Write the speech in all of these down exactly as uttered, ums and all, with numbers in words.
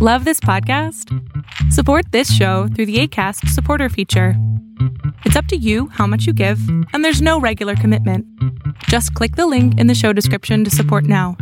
Love this podcast? Support this show through the Acast supporter feature. It's up to you how much you give, and there's no regular commitment. Just click the link in the show description to support now.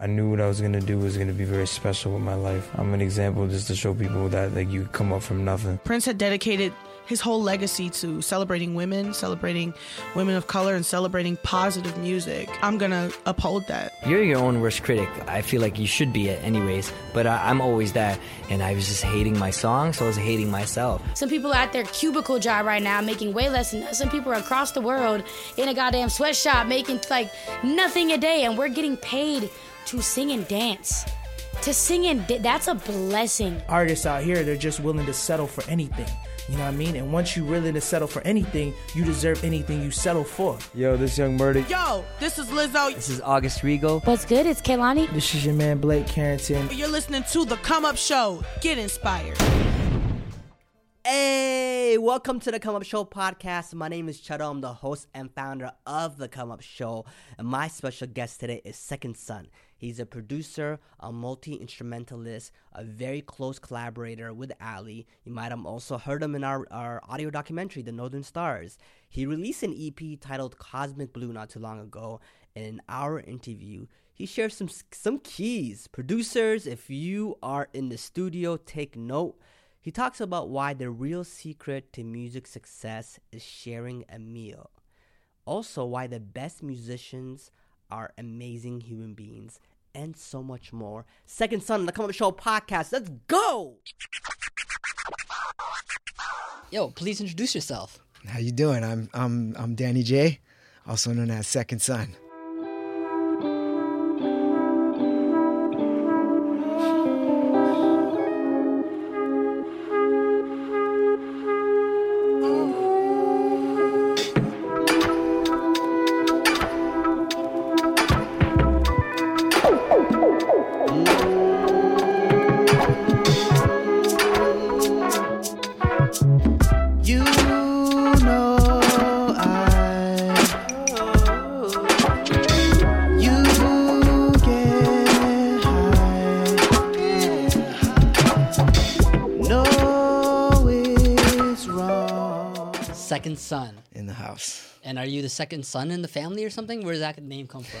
I knew what I was going to do was going to be very special with my life. I'm an example just to show people that like you come up from nothing. Prince had dedicated his whole legacy to celebrating women, celebrating women of color, and celebrating positive music. I'm going to uphold that. You're your own worst critic. I feel like you should be it anyways, but I, I'm always that. And I was just hating my song, so I was hating myself. Some people are at their cubicle job right now making way less than us. Some people are across the world in a goddamn sweatshop making like nothing a day, and we're getting paid to sing and dance. To sing and di- that's a blessing. Artists out here, they're just willing to settle for anything. You know what I mean? And once you're willing to settle for anything, you deserve anything you settle for. Yo, this Young Murdy. Yo, this is Lizzo. This is August Rigo. What's good? It's Kehlani. This is your man, Blake Carrington. You're listening to The Come Up Show. Get inspired. Hey, welcome to The Come Up Show podcast. My name is Chato. I'm the host and founder of The Come Up Show. And my special guest today is Second Son. He's a producer, a multi-instrumentalist, a very close collaborator with Ali. You might have also heard him in our, our audio documentary, The Northern Stars. He released an E P titled Cosmic Blue not too long ago. In an hour interview, he shares some, some keys. Producers, if you are in the studio, take note. He talks about why the real secret to music success is sharing a meal. Also, why the best musicians are amazing human beings. And so much more. Second Son, The Come Up Show podcast. Let's go! Yo, please introduce yourself. How you doing? I'm I'm I'm Danny J, also known as Second Son. Son in the house. And are you the second son in the family or something? Where does that name come from?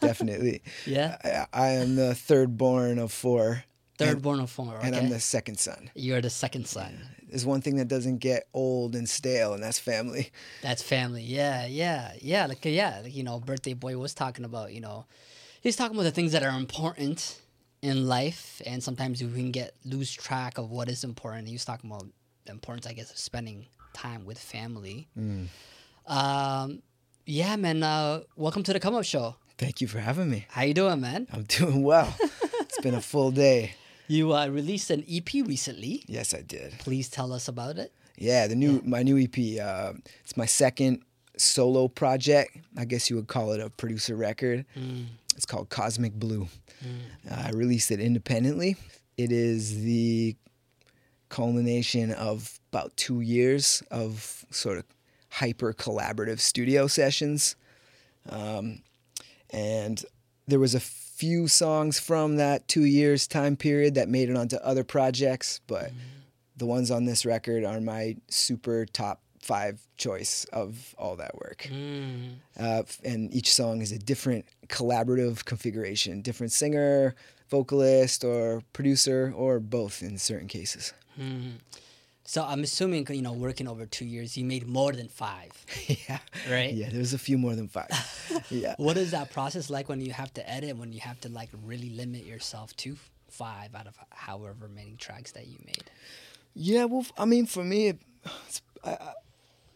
Definitely. Yeah. I, I am the third born of four. Third and, born of four. Okay. And I'm the second son. You're the second son. There's one thing that doesn't get old and stale, and that's family. That's family. Yeah, yeah, yeah. Like yeah, like, you know, Birthday Boy was talking about. You know, he's talking about the things that are important in life, and sometimes we can get lose track of what is important. He was talking about the importance, I guess, of spending time with family. Mm. Um, yeah, man. Uh, welcome to The Come Up Show. Thank you for having me. How you doing, man? I'm doing well. It's been a full day. You uh, released an E P recently. Yes, I did. Please tell us about it. Yeah, the new yeah. my new E P. Uh, it's my second solo project. I guess you would call it a producer record. Mm. It's called Cosmic Blue. Mm. Uh, I released it independently. It is the culmination of about two years of sort of hyper collaborative studio sessions. Um, and there was a few songs from that two years time period that made it onto other projects, but mm-hmm. the ones on this record are my super top five choice of all that work. Mm. Uh, and each song is a different collaborative configuration, different singer, vocalist, or producer, or both in certain cases. Mm-hmm. So I'm assuming, you know, working over two years, you made more than five. Yeah. Right? Yeah, there's a few more than five. Yeah. What is that process like when you have to edit, when you have to, like, really limit yourself to five out of however many tracks that you made? Yeah, well, I mean, for me, it, it's, I,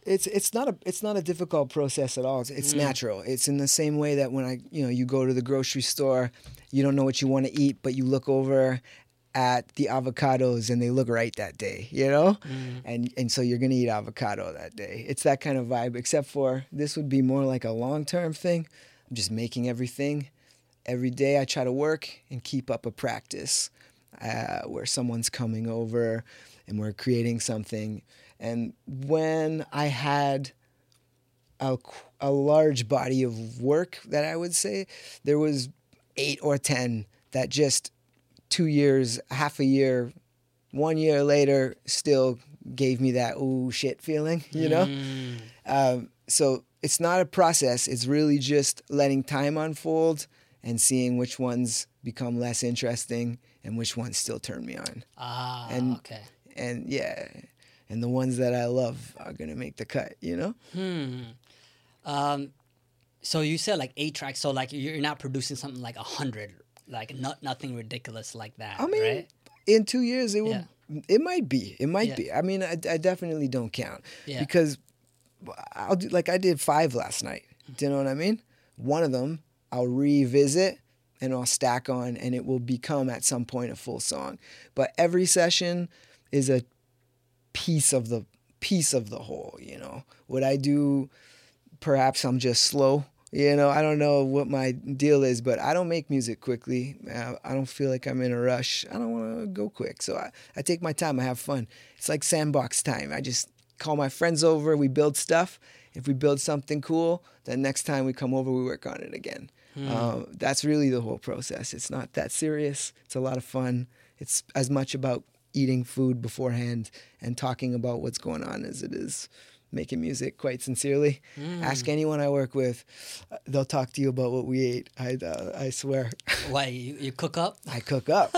it's it's not a it's not a difficult process at all. It's, it's mm. natural. It's in the same way that when I, you know, you go to the grocery store, you don't know what you want to eat, but you look over at the avocados and they look right that day, you know? Mm. And and so you're going to eat avocado that day. It's that kind of vibe, except for this would be more like a long-term thing. I'm just making everything. Every day I try to work and keep up a practice uh, where someone's coming over and we're creating something. And when I had a, a large body of work that I would say, there was eight or ten that just two years, half a year, one year later, still gave me that ooh shit feeling, you know? Mm. Um, so it's not a process. It's really just letting time unfold and seeing which ones become less interesting and which ones still turn me on. Ah, and, okay. And yeah, and the ones that I love are going to make the cut, you know? Hmm. Um, so you said like eight tracks, so like you're not producing something like a hundred, like not nothing ridiculous like that, I mean, right? In two years, it will. Yeah. It might be. It might yeah. be. I mean, I, I definitely don't count yeah. because I'll do like I did five last night. Do you know what I mean? One of them I'll revisit and I'll stack on, and it will become at some point a full song. But every session is a piece of the piece of the whole. You know what I do. Perhaps I'm just slow. You know, I don't know what my deal is, but I don't make music quickly. I don't feel like I'm in a rush. I don't want to go quick. So I, I take my time. I have fun. It's like sandbox time. I just call my friends over. We build stuff. If we build something cool, then next time we come over, we work on it again. Mm. Um, that's really the whole process. It's not that serious. It's a lot of fun. It's as much about eating food beforehand and talking about what's going on as it is making music, quite sincerely. Mm. Ask anyone I work with, they'll talk to you about what we ate. I uh, I swear. Why, you, you cook up? I cook up.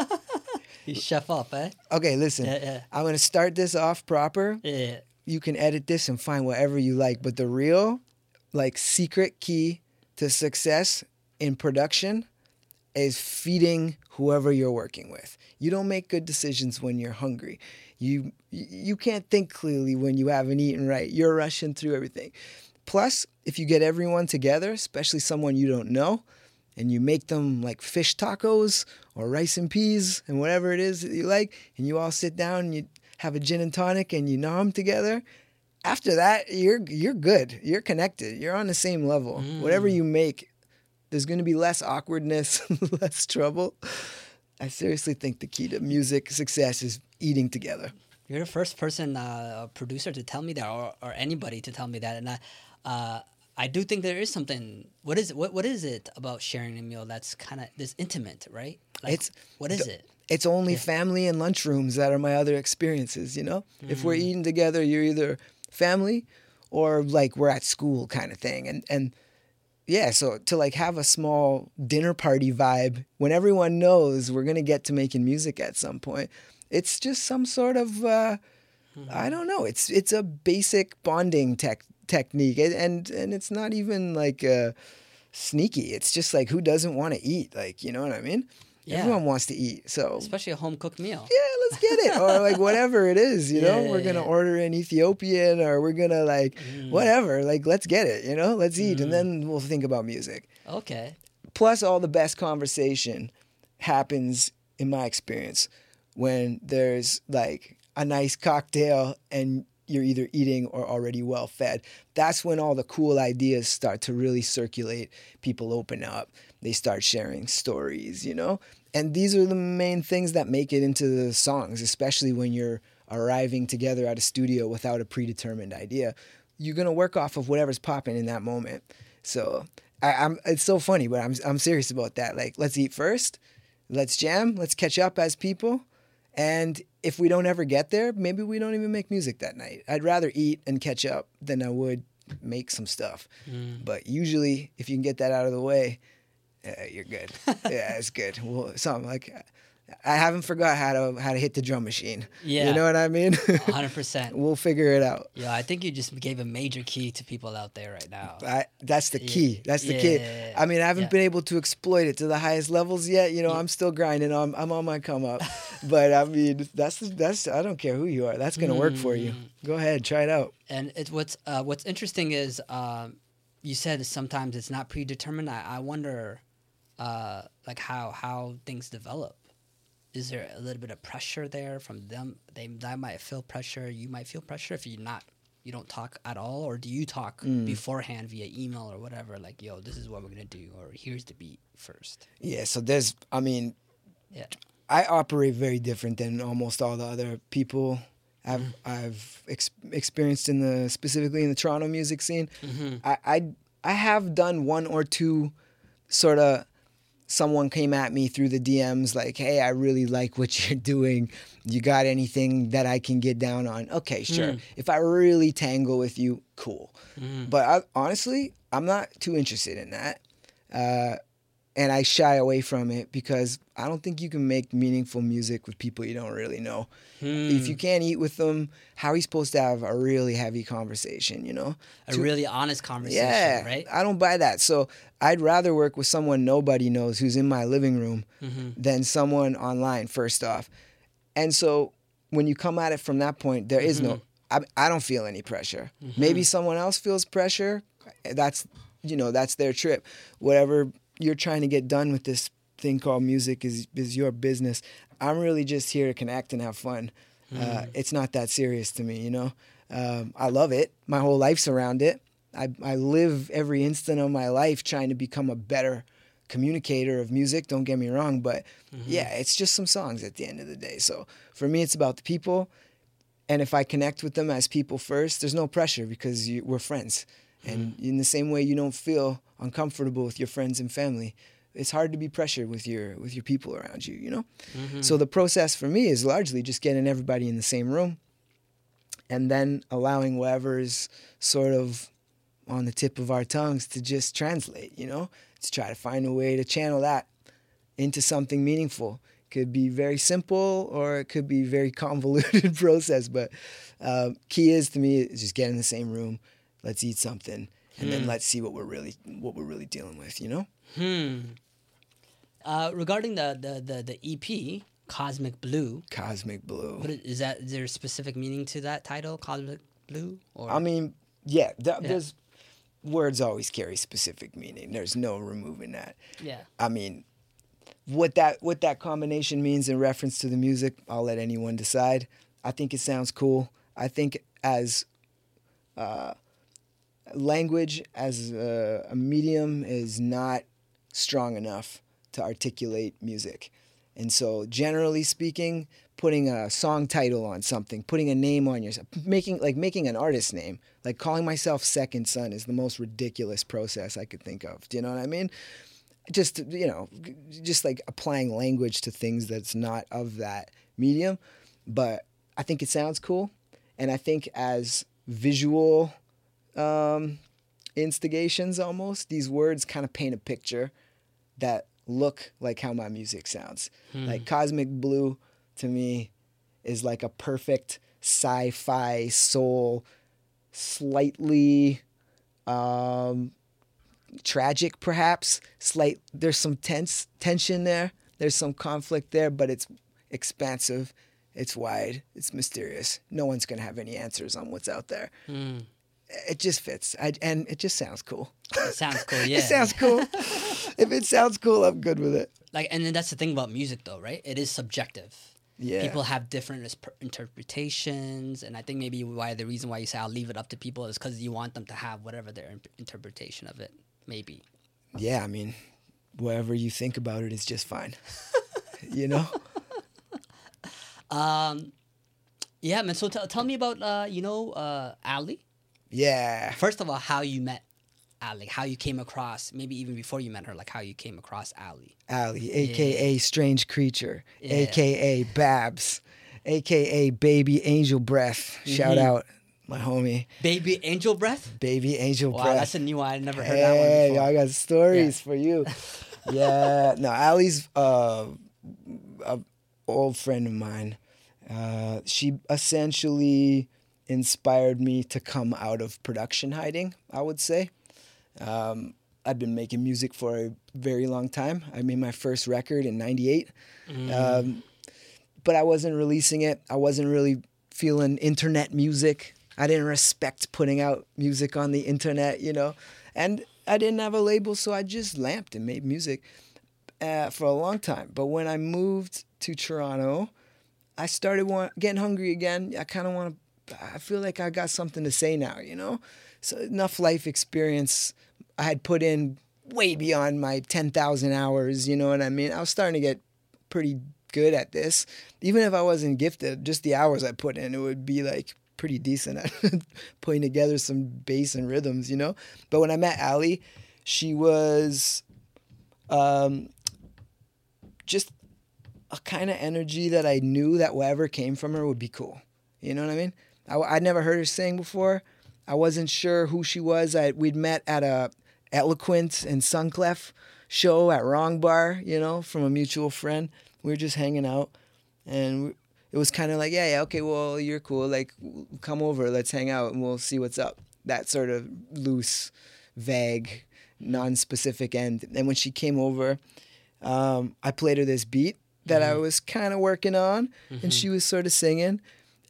You chef up, eh? Okay, listen. Yeah, yeah. I'm going to start this off proper. Yeah. You can edit this and find whatever you like. But the real, like, secret key to success in production is feeding whoever you're working with. You don't make good decisions when you're hungry. You you can't think clearly when you haven't eaten right. You're rushing through everything. Plus, if you get everyone together, especially someone you don't know, and you make them like fish tacos or rice and peas and whatever it is that you like, and you all sit down and you have a gin and tonic and you nom together, after that, you're you're good. You're connected. You're on the same level. Mm. Whatever you make, there's going to be less awkwardness, less trouble. I seriously think the key to music success is eating together. You're the first person, uh, producer, to tell me that, or, or anybody to tell me that, and I, uh, I do think there is something. What is what what is it about sharing a meal that's kind of this intimate, right? Like, it's what is th- it? It's only yeah. family and lunchrooms that are my other experiences. You know, mm. if we're eating together, you're either family or like we're at school kind of thing, and and. Yeah, so to like have a small dinner party vibe when everyone knows we're going to get to making music at some point, it's just some sort of, uh, mm-hmm. I don't know, it's it's a basic bonding tech technique. And, and it's not even like uh, sneaky. It's just like who doesn't want to eat? Like, you know what I mean? Yeah. Everyone wants to eat. So especially a home-cooked meal. Yeah, let's get it. Or like whatever it is, you yeah, know, yeah, we're going to yeah. order an Ethiopian or we're going to like mm. whatever. Like, let's get it, you know, let's eat. Mm. And then we'll think about music. Okay. Plus, all the best conversation happens, in my experience, when there's like a nice cocktail and you're either eating or already well fed. That's when all the cool ideas start to really circulate. People open up. They start sharing stories, you know? And these are the main things that make it into the songs, especially when you're arriving together at a studio without a predetermined idea. You're going to work off of whatever's popping in that moment. So I, I'm, it's so funny, but I'm I'm serious about that. Like, let's eat first. Let's jam. Let's catch up as people. And if we don't ever get there, maybe we don't even make music that night. I'd rather eat and catch up than I would make some stuff. Mm. But usually, if you can get that out of the way, uh, you're good. Yeah, it's good. Well, something like I haven't forgot how to how to hit the drum machine. Yeah, you know what I mean. one hundred percent. We'll figure it out. Yeah, I think you just gave a major key to people out there right now. I, that's the key. That's the yeah, key. Yeah, yeah, I mean, I haven't yeah. been able to exploit it to the highest levels yet. You know, yeah. I'm still grinding. I'm I'm on my come up. But I mean, that's that's. I don't care who you are. That's gonna mm. work for you. Go ahead, try it out. And it's what's uh, what's interesting is um, you said sometimes it's not predetermined. I, I wonder. Uh, like how how things develop. Is there a little bit of pressure there from them? They, they might feel pressure. You might feel pressure if you're not, you don't talk at all, or do you talk mm. beforehand via email or whatever? Like, yo, this is what we're gonna do, or here's the beat first. Yeah. So there's, I mean, yeah, I operate very different than almost all the other people I've mm. I've ex- experienced in the specifically in the Toronto music scene. Mm-hmm. I, I I have done one or two sort of someone came at me through the D Ms like, hey, I really like what you're doing. You got anything that I can get down on? Okay, sure. Mm. If I really tangle with you, cool. Mm. But I, honestly, I'm not too interested in that. Uh, and I shy away from it because I don't think you can make meaningful music with people you don't really know. Mm. If you can't eat with them, how are you supposed to have a really heavy conversation, you know? A to, really honest conversation, yeah, right? I don't buy that. So I'd rather work with someone nobody knows who's in my living room mm-hmm. than someone online, first off. And so when you come at it from that point, there mm-hmm. is no... I, I don't feel any pressure. Mm-hmm. Maybe someone else feels pressure. That's, you know, that's their trip. Whatever... you're trying to get done with this thing called music is is your business. I'm really just here to connect and have fun. Mm. Uh, it's not that serious to me, you know? Um, I love it. My whole life's around it. I, I live every instant of my life trying to become a better communicator of music, don't get me wrong, but mm-hmm. yeah, it's just some songs at the end of the day. So for me, it's about the people. And if I connect with them as people first, there's no pressure because you, we're friends. And in the same way you don't feel uncomfortable with your friends and family, it's hard to be pressured with your with your people around you, you know? Mm-hmm. So the process for me is largely just getting everybody in the same room and then allowing whatever's sort of on the tip of our tongues to just translate, you know? To try to find a way to channel that into something meaningful. Could be very simple or it could be very convoluted process, but uh, key is to me is just get in the same room. Let's eat something, and hmm. then let's see what we're really what we're really dealing with, you know? Hmm. Uh, regarding the, the, the, the E P, Cosmic Blue. Cosmic Blue. What is that? Is there a specific meaning to that title, Cosmic Blue? Or I mean, yeah. Th- yeah. There's words always carry specific meaning. There's no removing that. Yeah. I mean, what that what that combination means in reference to the music, I'll let anyone decide. I think it sounds cool. I think as... Uh, language as a, a medium is not strong enough to articulate music. And so generally speaking, putting a song title on something, putting a name on yourself, making like making an artist's name, like calling myself Second Son is the most ridiculous process I could think of. Do you know what I mean? Just, you know, just like applying language to things that's not of that medium. But I think it sounds cool. And I think as visual... Um, instigations almost. These words kind of paint a picture that look like how my music sounds. Hmm. Like Cosmic Blue to me is like a perfect sci-fi soul, slightly um, tragic perhaps. Slight. There's some tense tension there. There's some conflict there, but it's expansive. It's wide. It's mysterious. No one's going to have any answers on what's out there. Hmm. It just fits, I, and it just sounds cool. It sounds cool, yeah. It sounds cool. If it sounds cool, I'm good with it. Like, and then that's the thing about music, though, right? It is subjective. Yeah. People have different interpretations, and I think maybe why the reason why you say I'll leave it up to people is because you want them to have whatever their interpretation of it may be. Yeah, I mean, whatever you think about it is just fine. You know. Um, yeah, man. So t- tell me about uh, you know, uh, Ali. Yeah. First of all, how you met Ali, how you came across, maybe even before you met her, like how you came across Ali. Ali, a k a. Yeah. Strange Creature, yeah. a k a. Babs, a k a. Baby Angel Breath. Mm-hmm. Shout out, my homie. Baby Angel Breath? Baby Angel wow, Breath. Wow, that's a new one. I never heard hey, that one before. Hey, I got stories yeah. for you. Yeah. No, Ali's uh, an old friend of mine. Uh, she essentially... inspired me to come out of production hiding, I would say. Um, I've been making music for a very long time. I made my first record in ninety-eight. Mm. Um, but I wasn't releasing it. I wasn't really feeling internet music. I didn't respect putting out music on the internet, you know. And I didn't have a label, so I just lamped and made music uh, for a long time. But when I moved to Toronto, I started want- getting hungry again. I kind of want to I feel like I got something to say now, you know? So enough life experience. I had put in way beyond my ten thousand hours, you know what I mean? I was starting to get pretty good at this. Even if I wasn't gifted, just the hours I put in, it would be like pretty decent at putting together some bass and rhythms, you know? But when I met Ali, she was um, just a kind of energy that I knew that whatever came from her would be cool. You know what I mean? I, I'd never heard her sing before. I wasn't sure who she was. I, we'd met at a Eloquence and Sunclef show at Wrong Bar, you know, from a mutual friend. We were just hanging out, and we, it was kind of like, yeah, yeah, okay, well, you're cool. Like, come over, let's hang out, and we'll see what's up. That sort of loose, vague, non-specific end. And when she came over, um, I played her this beat that mm-hmm. I was kind of working on, mm-hmm. and she was sort of singing.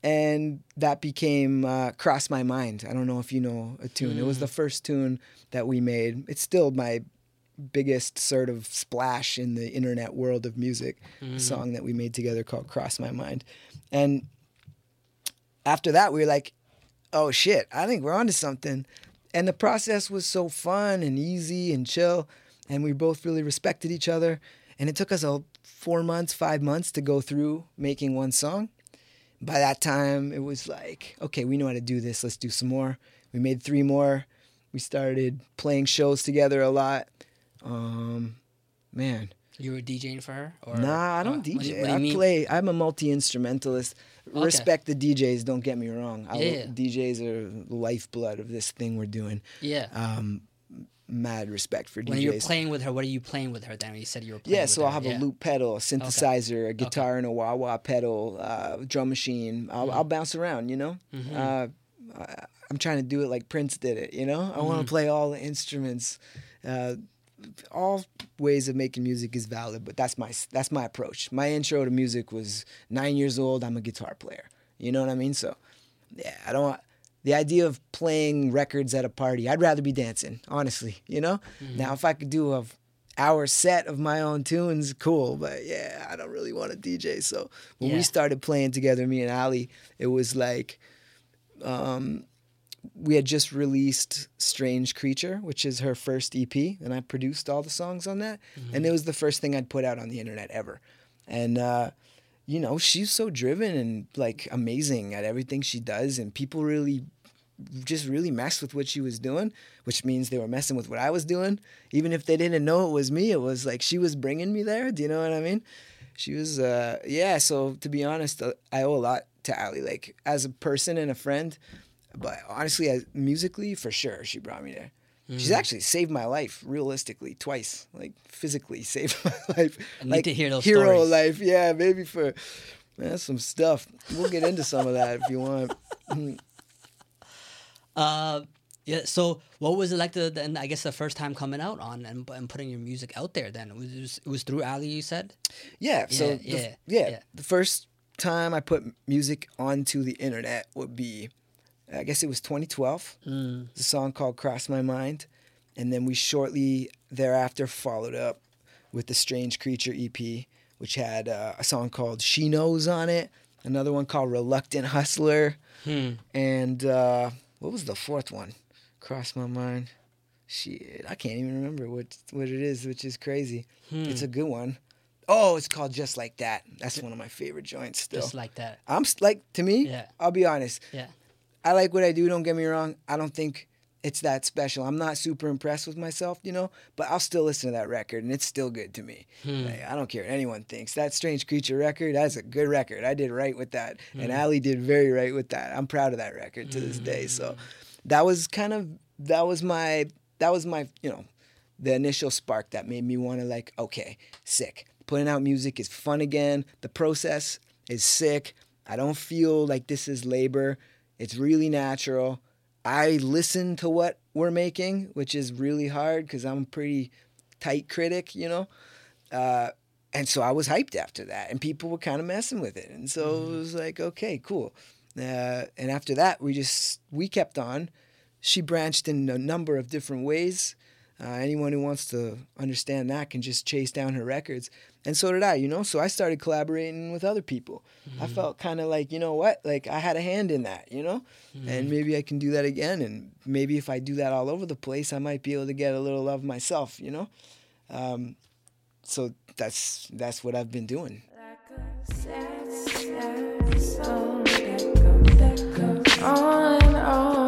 And that became uh, Cross My Mind. I don't know if you know a tune. Mm. It was the first tune that we made. It's still my biggest sort of splash in the internet world of music, mm. a song that we made together called Cross My Mind. And after that, we were like, oh, shit, I think we're onto something. And the process was so fun and easy and chill, and we both really respected each other. And it took us a four months, five months to go through making one song. By that time, it was like, okay, we know how to do this. Let's do some more. We made three more. We started playing shows together a lot. Um, man. You were DJing for her? Or? Nah, I don't uh, D J. What do you, what do you I mean? play. I'm a multi-instrumentalist. Okay. Respect the D Js. Don't get me wrong. I, yeah. D Js are the lifeblood of this thing we're doing. Yeah. Um, mad respect for D Js. When you're playing with her, what are you playing with her then? You said you were playing yeah, with so her. I'll have yeah. a loop pedal, a synthesizer, okay. a guitar okay. and a wah-wah pedal, uh, drum machine. I'll, mm-hmm. I'll bounce around, you know? Mm-hmm. Uh, I, I'm trying to do it like Prince did it, you know? I mm-hmm. want to play all the instruments. Uh, all ways of making music is valid, but that's my that's my approach. My intro to music was nine years old. I'm a guitar player. You know what I mean? So, yeah, I don't want... The idea of playing records at a party, I'd rather be dancing, honestly, you know? Mm-hmm. Now, if I could do an hour set of my own tunes, cool, but yeah, I don't really want to D J. So when yeah. we started playing together, me and Ali, it was like um, we had just released Strange Creature, which is her first E P, and I produced all the songs on that, mm-hmm. and it was the first thing I'd put out on the internet ever. And... uh you know, she's so driven and, like, amazing at everything she does. And people really, just really messed with what she was doing, which means they were messing with what I was doing. Even if they didn't know it was me, it was like she was bringing me there. Do you know what I mean? She was, uh, yeah, so to be honest, I owe a lot to Ali, like, as a person and a friend. But honestly, as, musically, for sure, she brought me there. Mm. She's actually saved my life, realistically, twice. Like, physically saved my life. I need like, to hear those hero stories. Hero life, yeah, maybe for... Man, that's some stuff. We'll get into some of that if you want. uh, yeah, so what was it like, to, then, I guess, the first time coming out on and, and putting your music out there then? It was, it was through Ali, you said? Yeah, yeah so... Yeah, the, yeah, yeah, yeah. The first time I put music onto the internet would be... I guess it was twenty twelve. Mm. It's a song called Cross My Mind. And then we shortly thereafter followed up with the Strange Creature E P, which had uh, a song called She Knows on it, another one called Reluctant Hustler. Hmm. And uh, what was the fourth one? Cross My Mind. Shit, I can't even remember what, what it is, which is crazy. Hmm. It's a good one. Oh, it's called Just Like That. That's one of my favorite joints still. Just Like That. I'm like, to me, yeah. I'll be honest. Yeah. I like what I do, don't get me wrong. I don't think it's that special. I'm not super impressed with myself, you know, but I'll still listen to that record, and it's still good to me. Hmm. Like, I don't care what anyone thinks. That Strange Creature record, that's a good record. I did right with that, hmm. and Ali did very right with that. I'm proud of that record to this day. So that was kind of, that was my, that was my, you know, the initial spark that made me want to like, okay, sick. Putting out music is fun again. The process is sick. I don't feel like this is labor. It's really natural. I listen to what we're making, which is really hard because I'm a pretty tight critic, you know? Uh, and so I was hyped after that, and people were kind of messing with it. And so mm. it was like, okay, cool. Uh, and after that, we just, we kept on. She branched in a number of different ways. Uh, anyone who wants to understand that can just chase down her records. And so did I, you know? So I started collaborating with other people. Mm. I felt kind of like, you know what? Like, I had a hand in that, you know? Mm. And maybe I can do that again. And maybe if I do that all over the place, I might be able to get a little love myself, you know? Um, so that's that's what I've been doing. Like a sad, sad song that goes, that goes on and on.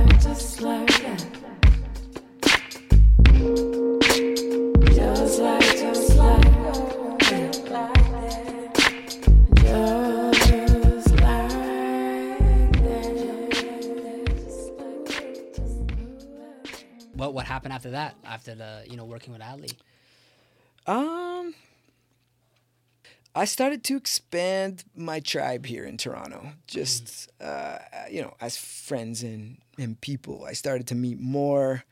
slur, just slur, yeah. Just slur, just slur, yeah. What what happened after that? After the you know working with Ali? Um, I started to expand my tribe here in Toronto. Just mm. uh, you know, as friends and and people, I started to meet more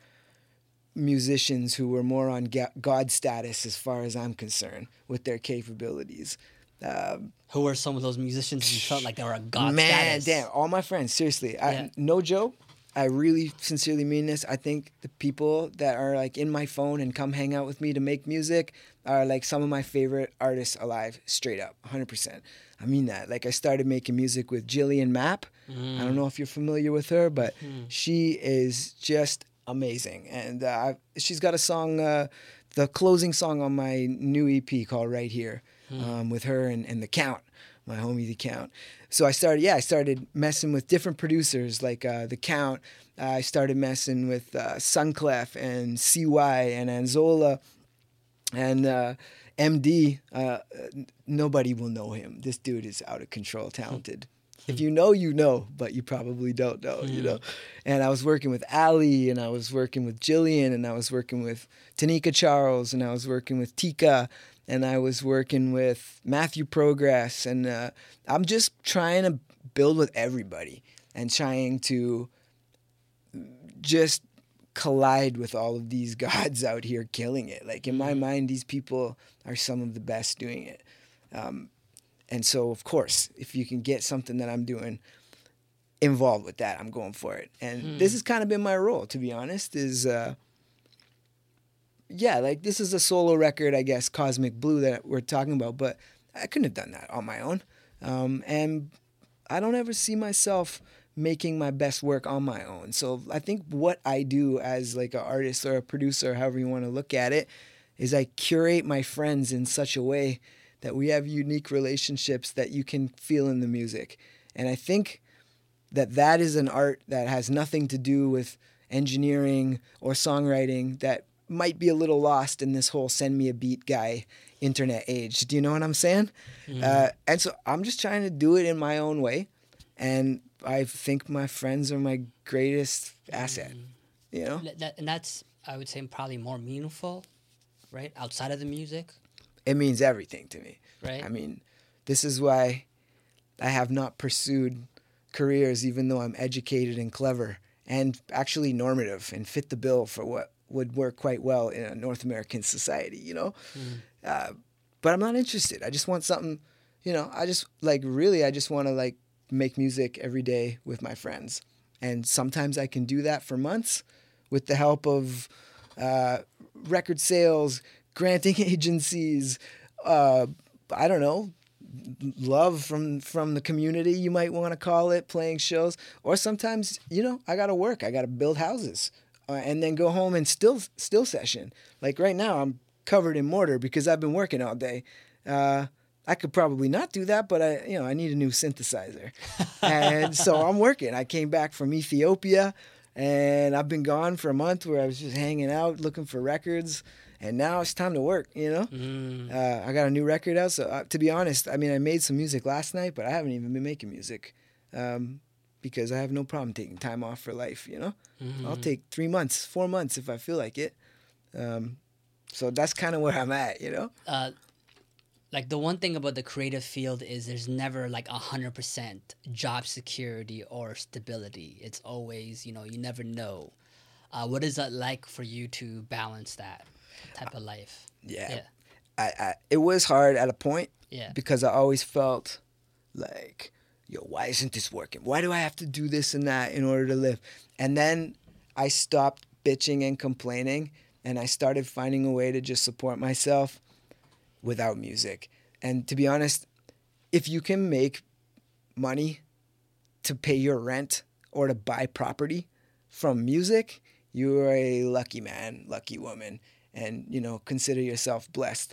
musicians who were more on ga- God status, as far as I'm concerned, with their capabilities. Um, who were some of those musicians who felt like they were on God man, status? Man, damn, all my friends. Seriously, yeah. I, no joke. I really sincerely mean this. I think the people that are like in my phone and come hang out with me to make music are like some of my favorite artists alive, straight up, one hundred percent. I mean that. Like I started making music with Jillian Mapp. Mm. I don't know if you're familiar with her, but mm. she is just amazing. And uh, she's got a song, uh, the closing song on my new E P called Right Here, mm. um, with her and, and The Count. My homie, The Count. So I started, yeah, I started messing with different producers like uh, The Count. Uh, I started messing with uh, Sunclef and C Y and Anzola and uh, M D. Uh, nobody will know him. This dude is out of control, talented. If you know, you know, but you probably don't know, you know. And I was working with Ali, and I was working with Jillian, and I was working with Tanika Charles, and I was working with Tika. And I was working with Matthew Progress. And uh, I'm just trying to build with everybody and trying to just collide with all of these gods out here killing it. Like, in my mind, these people are some of the best doing it. Um, and so, of course, if you can get something that I'm doing involved with that, I'm going for it. And mm. this has kind of been my role, to be honest, is... Uh, Yeah, like this is a solo record, I guess, Cosmic Blue that we're talking about, but I couldn't have done that on my own. Um, and I don't ever see myself making my best work on my own. So I think what I do as like an artist or a producer, however you want to look at it, is I curate my friends in such a way that we have unique relationships that you can feel in the music. And I think that that is an art that has nothing to do with engineering or songwriting that might be a little lost in this whole send me a beat guy internet age. Do you know what I'm saying? Mm. Uh, and so I'm just trying to do it in my own way. And I think my friends are my greatest asset, mm. you know? That, and that's, I would say, probably more meaningful, right? Outside of the music. It means everything to me. Right. I mean, this is why I have not pursued careers, even though I'm educated and clever and actually normative and fit the bill for what would work quite well in a North American society, you know? Mm. Uh, but I'm not interested. I just want something, you know, I just, like, really, I just want to, like, make music every day with my friends. And sometimes I can do that for months with the help of uh, record sales, granting agencies, uh, I don't know, love from, from the community, you might want to call it, playing shows. Or sometimes, you know, I got to work. I got to build houses. Uh, and then go home and still still session. Like right now, I'm covered in mortar because I've been working all day. Uh, I could probably not do that, but I, you know, I need a new synthesizer, and so I'm working. I came back from Ethiopia, and I've been gone for a month where I was just hanging out, looking for records, and now it's time to work. You know, mm. uh, I got a new record out. So uh, to be honest, I mean, I made some music last night, but I haven't even been making music. Um, Because I have no problem taking time off for life, you know? Mm-hmm. I'll take three months, four months if I feel like it. Um, so that's kind of where I'm at, you know? Uh, like, the one thing about the creative field is there's never, like, one hundred percent job security or stability. It's always, you know, you never know. Uh, what is that like for you to balance that type of life? Yeah. yeah. I, I it was hard at a point yeah. because I always felt like... yo, why isn't this working? Why do I have to do this and that in order to live? And then I stopped bitching and complaining, and I started finding a way to just support myself without music. And to be honest, if you can make money to pay your rent or to buy property from music, you're a lucky man, lucky woman, and, you know, consider yourself blessed.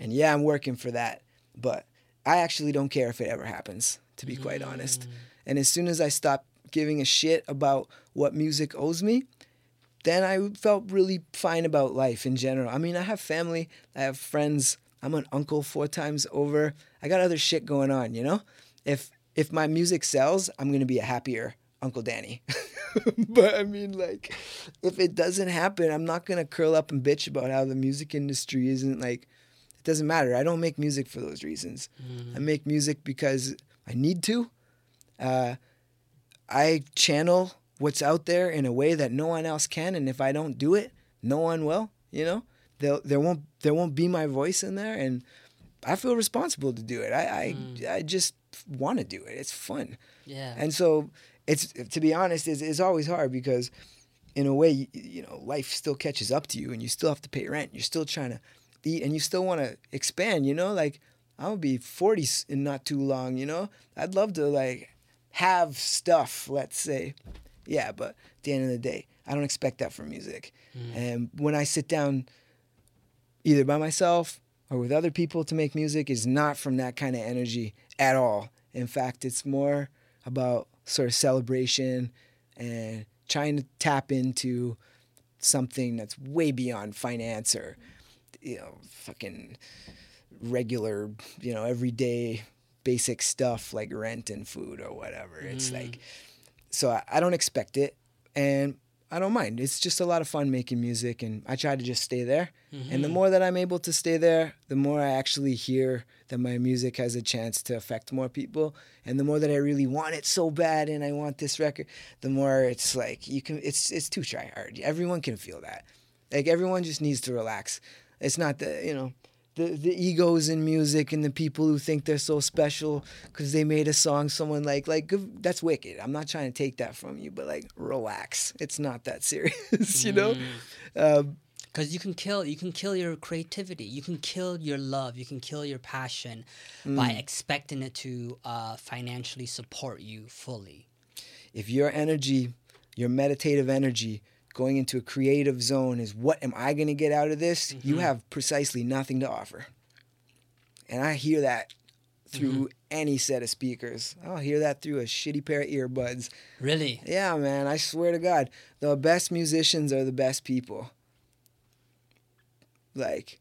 And yeah, I'm working for that, but I actually don't care if it ever happens, to be quite honest. And as soon as I stopped giving a shit about what music owes me, then I felt really fine about life in general. I mean, I have family, I have friends, I'm an uncle four times over. I got other shit going on, you know? If if my music sells, I'm going to be a happier Uncle Danny. But I mean, like, if it doesn't happen, I'm not going to curl up and bitch about how the music industry isn't like, it doesn't matter. I don't make music for those reasons. Mm-hmm. I make music because I need to. Uh, I channel what's out there in a way that no one else can, and if I don't do it, no one will, you know? There, there won't, there won't be my voice in there, and I feel responsible to do it. I, mm. I, I just want to do it. It's fun. Yeah. And so it's, to be honest, it's, it's always hard because, in a way, you, you know, life still catches up to you, and you still have to pay rent. You're still trying to eat, and you still want to expand. You know, like I'll be forty in not too long. You know, I'd love to like have stuff. Let's say, yeah. But at the end of the day, I don't expect that from music. Mm. And when I sit down, either by myself or with other people to make music, is not from that kind of energy at all. In fact, it's more about sort of celebration and trying to tap into something that's way beyond finance or, you know, fucking regular, you know, everyday basic stuff like rent and food or whatever. Mm. It's like, so I, I don't expect it. And I don't mind. It's just a lot of fun making music, and I try to just stay there. Mm-hmm. And the more that I'm able to stay there, the more I actually hear that my music has a chance to affect more people. And the more that I really want it so bad and I want this record, the more it's like, you can, it's it's too try hard. Everyone can feel that. Like, everyone just needs to relax. It's not the, you know, the, the egos in music and the people who think they're so special because they made a song someone like, like, that's wicked. I'm not trying to take that from you, but like, relax. It's not that serious, you know? Because um, you can kill, you can kill your creativity. You can kill your love. You can kill your passion mm. by expecting it to uh, financially support you fully. If your energy, your meditative energy, going into a creative zone is, what am I going to get out of this? Mm-hmm. You have precisely nothing to offer. And I hear that through mm-hmm. any set of speakers. I'll hear that through a shitty pair of earbuds. Really? Yeah, man. I swear to God, the best musicians are the best people. Like,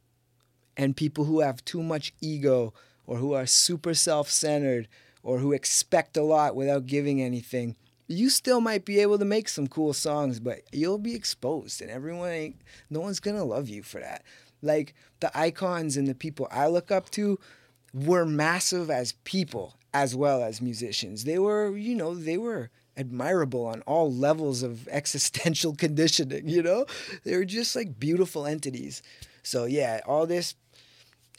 and people who have too much ego or who are super self-centered or who expect a lot without giving anything, you still might be able to make some cool songs, but you'll be exposed, and everyone ain't, no one's gonna love you for that. Like, the icons and the people I look up to were massive as people as well as musicians. They were, you know, they were admirable on all levels of existential conditioning, you know? They were just like beautiful entities. So yeah, all this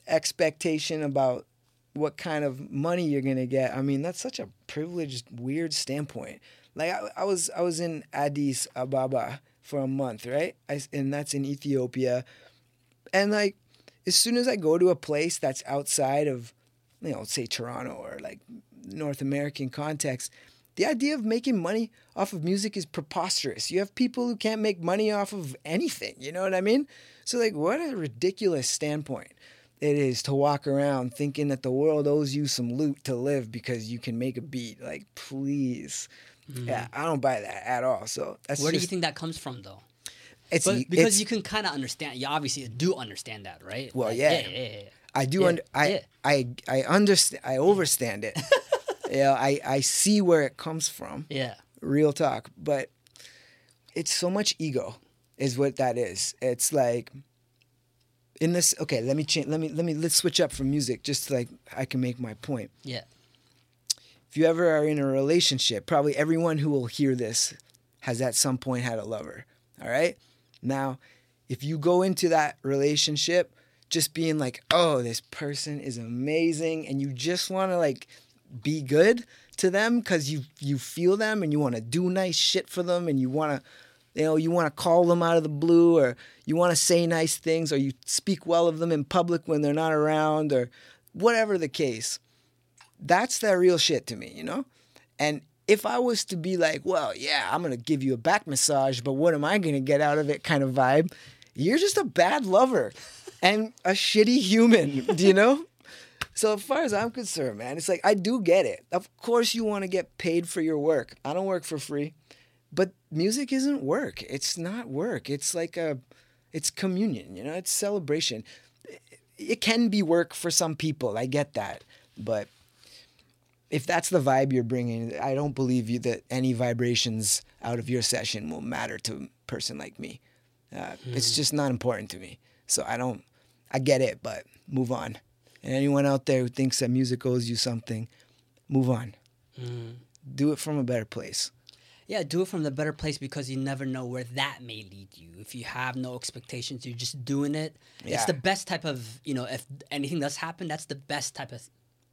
expectation about what kind of money you're gonna get, I mean, that's such a privileged, weird standpoint. Like, I, I was I was in Addis Ababa for a month, right? I, and that's in Ethiopia. And, like, as soon as I go to a place that's outside of, you know, say Toronto or, like, North American context, the idea of making money off of music is preposterous. You have people who can't make money off of anything, you know what I mean? So, like, what a ridiculous standpoint it is to walk around thinking that the world owes you some loot to live because you can make a beat. Like, please. Mm. Yeah, I don't buy that at all. So that's where just, do you think that comes from, though? It's but, Because it's, you can kind of understand. You obviously do understand that, right? Well, like, yeah. Yeah, yeah, yeah. I do. Yeah, under, I, yeah. I, I, I understand. I overstand it. Yeah, you know, I, I see where it comes from. Yeah. Real talk. But it's so much ego is what that is. It's like... In this, okay, let me change. Let me let me let's switch up from music just so, like, I can make my point. Yeah. If you ever are in a relationship, probably everyone who will hear this has at some point had a lover. All right. Now, if you go into that relationship just being like, "Oh, this person is amazing," and you just want to like be good to them because you you feel them and you want to do nice shit for them and you want to. You know, you want to call them out of the blue, or you want to say nice things, or you speak well of them in public when they're not around, or whatever the case. That's that real shit to me, you know? And if I was to be like, well, yeah, I'm going to give you a back massage, but what am I going to get out of it kind of vibe, you're just a bad lover and a shitty human, do you know? So as far as I'm concerned, man, it's like, I do get it. Of course you want to get paid for your work. I don't work for free. But music isn't work. It's not work. It's like a, it's communion, you know, it's celebration. It can be work for some people. I get that. But if that's the vibe you're bringing, I don't believe you that any vibrations out of your session will matter to a person like me. Uh, hmm. It's just not important to me. So I don't, I get it, but move on. And anyone out there who thinks that music owes you something, move on. Hmm. Do it from a better place. Yeah, do it from the better place, because you never know where that may lead you. If you have no expectations, you're just doing it. Yeah. It's the best type of, you know, if anything does happen, that's the best type of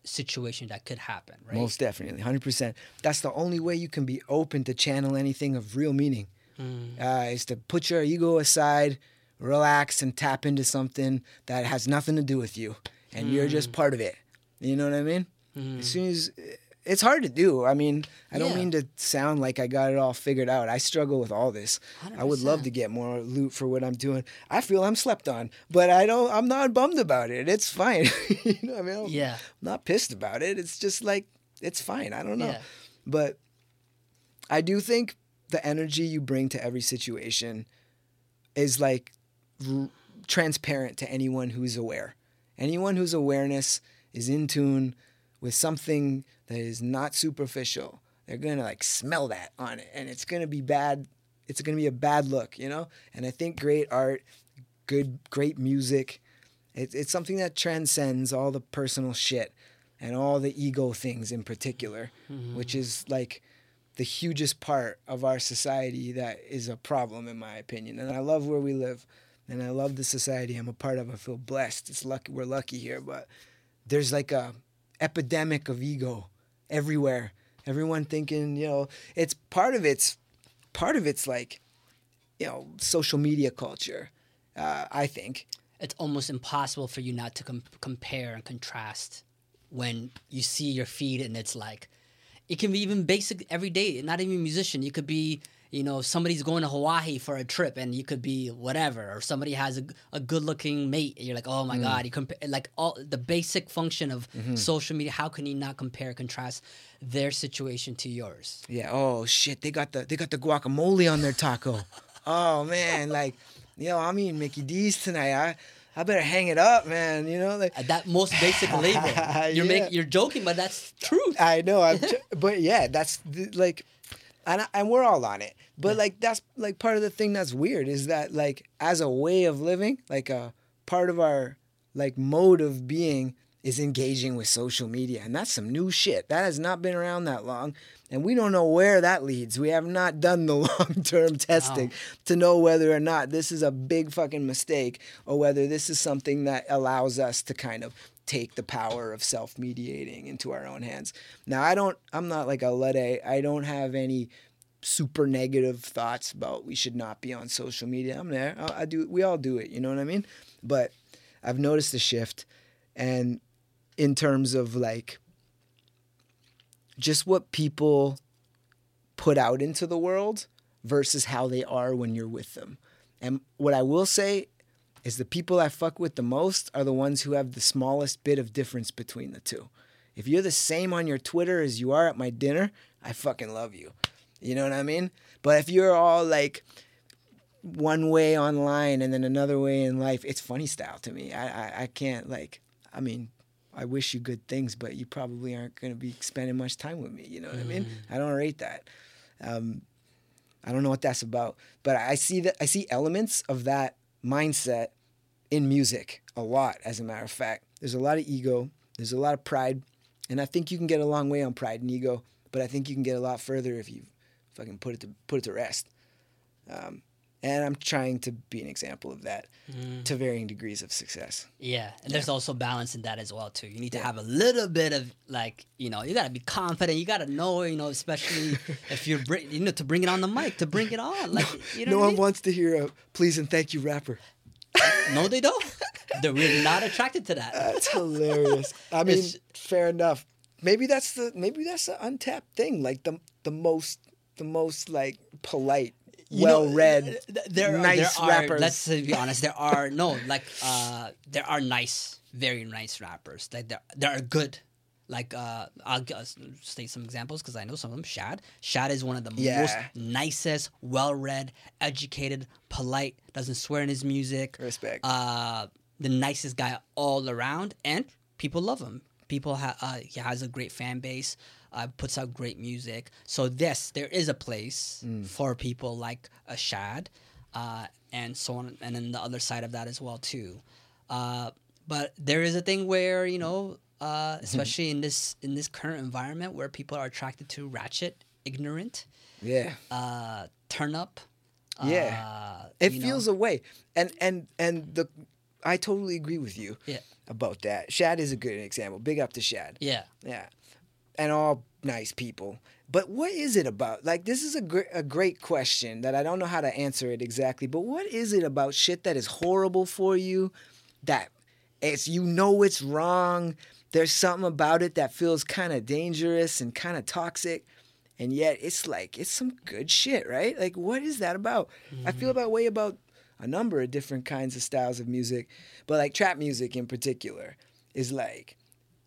situation that could happen, right? Most definitely, one hundred percent. That's the only way you can be open to channel anything of real meaning, mm. uh, is to put your ego aside, relax, and tap into something that has nothing to do with you. And mm. you're just part of it. You know what I mean? Mm. As soon as... It's hard to do. I mean, I don't yeah. mean to sound like I got it all figured out. I struggle with all this. one hundred percent. I would love to get more loot for what I'm doing. I feel I'm slept on, but I don't. I'm not bummed about it. It's fine. You know what I mean? I'm, yeah. I'm not pissed about it. It's just like, it's fine. I don't know. Yeah. But I do think the energy you bring to every situation is like r- transparent to anyone who's aware. Anyone whose awareness is in tune with something that is not superficial, they're gonna like smell that on it, and it's gonna be bad. It's gonna be a bad look, you know. And I think great art, good, great music, it, it's something that transcends all the personal shit and all the ego things in particular, mm-hmm. which is like the hugest part of our society that is a problem, in my opinion. And I love where we live, and I love the society I'm a part of. I feel blessed. It's lucky we're lucky here, but there's like a epidemic of ego everywhere. Everyone thinking, you know, it's part of it's part of it's like, you know, social media culture. Uh, I think it's almost impossible for you not to com- compare and contrast when you see your feed, and it's like, it can be even basic every day. Not even a musician. You could be, you know, somebody's going to Hawaii for a trip, and you could be whatever, or somebody has a, a good-looking mate, and you're like, oh my mm-hmm. God, you compare like all the basic function of mm-hmm. social media. How can you not compare, contrast their situation to yours? Yeah. Oh shit, they got the they got the guacamole on their taco. Oh man, like, yo, I'm eating Mickey D's tonight. I I better hang it up, man. You know, like at that most basic label. You're yeah. make, you're joking, but that's truth. I know. I'm j- but yeah, that's the, like. And, I, and we're all on it. But, like, that's, like, part of the thing that's weird is that, like, as a way of living, like, a part of our, like, mode of being is engaging with social media. And that's some new shit. That has not been around that long. And we don't know where that leads. We have not done the long-term testing wow. to know whether or not this is a big fucking mistake or whether this is something that allows us to kind of take the power of self-mediating into our own hands. Now, I don't, I'm not like a Luddite. I don't have any super negative thoughts about we should not be on social media. I'm there. I, I do, we all do it. You know what I mean? But I've noticed a shift. And in terms of like just what people put out into the world versus how they are when you're with them. And what I will say is the people I fuck with the most are the ones who have the smallest bit of difference between the two. If you're the same on your Twitter as you are at my dinner, I fucking love you. You know what I mean? But if you're all like one way online and then another way in life, it's funny style to me. I, I, I can't like, I mean, I wish you good things, but you probably aren't going to be spending much time with me. You know what mm. I mean? I don't rate that. Um, I don't know what that's about, but I see that I see elements of that mindset in music a lot, as a matter of fact. There's a lot of ego, there's a lot of pride, and I think you can get a long way on pride and ego, but I think you can get a lot further if you fucking put it to put it to rest. Um, and I'm trying to be an example of that mm. to varying degrees of success. Yeah, and yeah. there's also balance in that as well too. You need to yeah. have a little bit of like, you know, you gotta be confident. You gotta know, you know, especially if you're, br- you know, to bring it on the mic, to bring it on. Like, no, you know no one I mean? wants to hear a please and thank you rapper. No, they don't. They're really not attracted to that. That's hilarious. I mean, it's, fair enough. Maybe that's the maybe that's the untapped thing. Like the the most the most like polite, well read, nice rappers. Let's be honest. There are no like uh, there are nice, very nice rappers. Like they're, they're good. Like uh, I'll uh, state some examples because I know some of them. Shad, Shad is one of the yeah. most nicest, well-read, educated, polite. Doesn't swear in his music. Respect. Uh, the nicest guy all around, and people love him. People ha- uh, he has a great fan base. Uh, puts out great music. So this, there is a place mm. for people like a Shad, uh, and so on, and then the other side of that as well too. Uh, but there is a thing where you know. Uh, especially in this in this current environment where people are attracted to ratchet, ignorant, yeah, uh, turn up, yeah, uh, it feels know. a way, and and and the I totally agree with you, yeah. about that. Shad is a good example. Big up to Shad, yeah, yeah, and all nice people. But what is it about? Like this is a gr- a great question that I don't know how to answer it exactly. But what is it about shit that is horrible for you, that it's you know it's wrong. There's something about it that feels kind of dangerous and kind of toxic, and yet it's like it's some good shit, right? Like, what is that about? Mm-hmm. I feel that way about a number of different kinds of styles of music, but like trap music in particular is like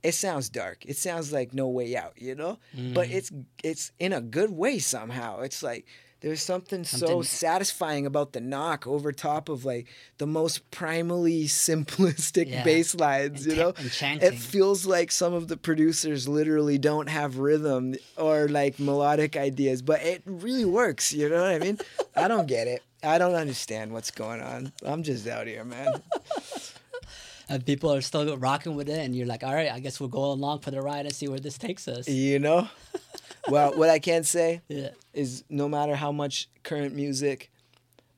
it sounds dark. It sounds like no way out, you know? Mm-hmm. But it's it's in a good way somehow. It's like there's something, something so satisfying about the knock over top of like the most primally simplistic yeah. bass lines, and you know? Enchanting. It feels like some of the producers literally don't have rhythm or like melodic ideas, but it really works, you know what I mean? I don't get it. I don't understand what's going on. I'm just out here, man. And people are still rocking with it, and you're like, all right, I guess we'll go along for the ride and see where this takes us. You know? Well, what I can say yeah. is no matter how much current music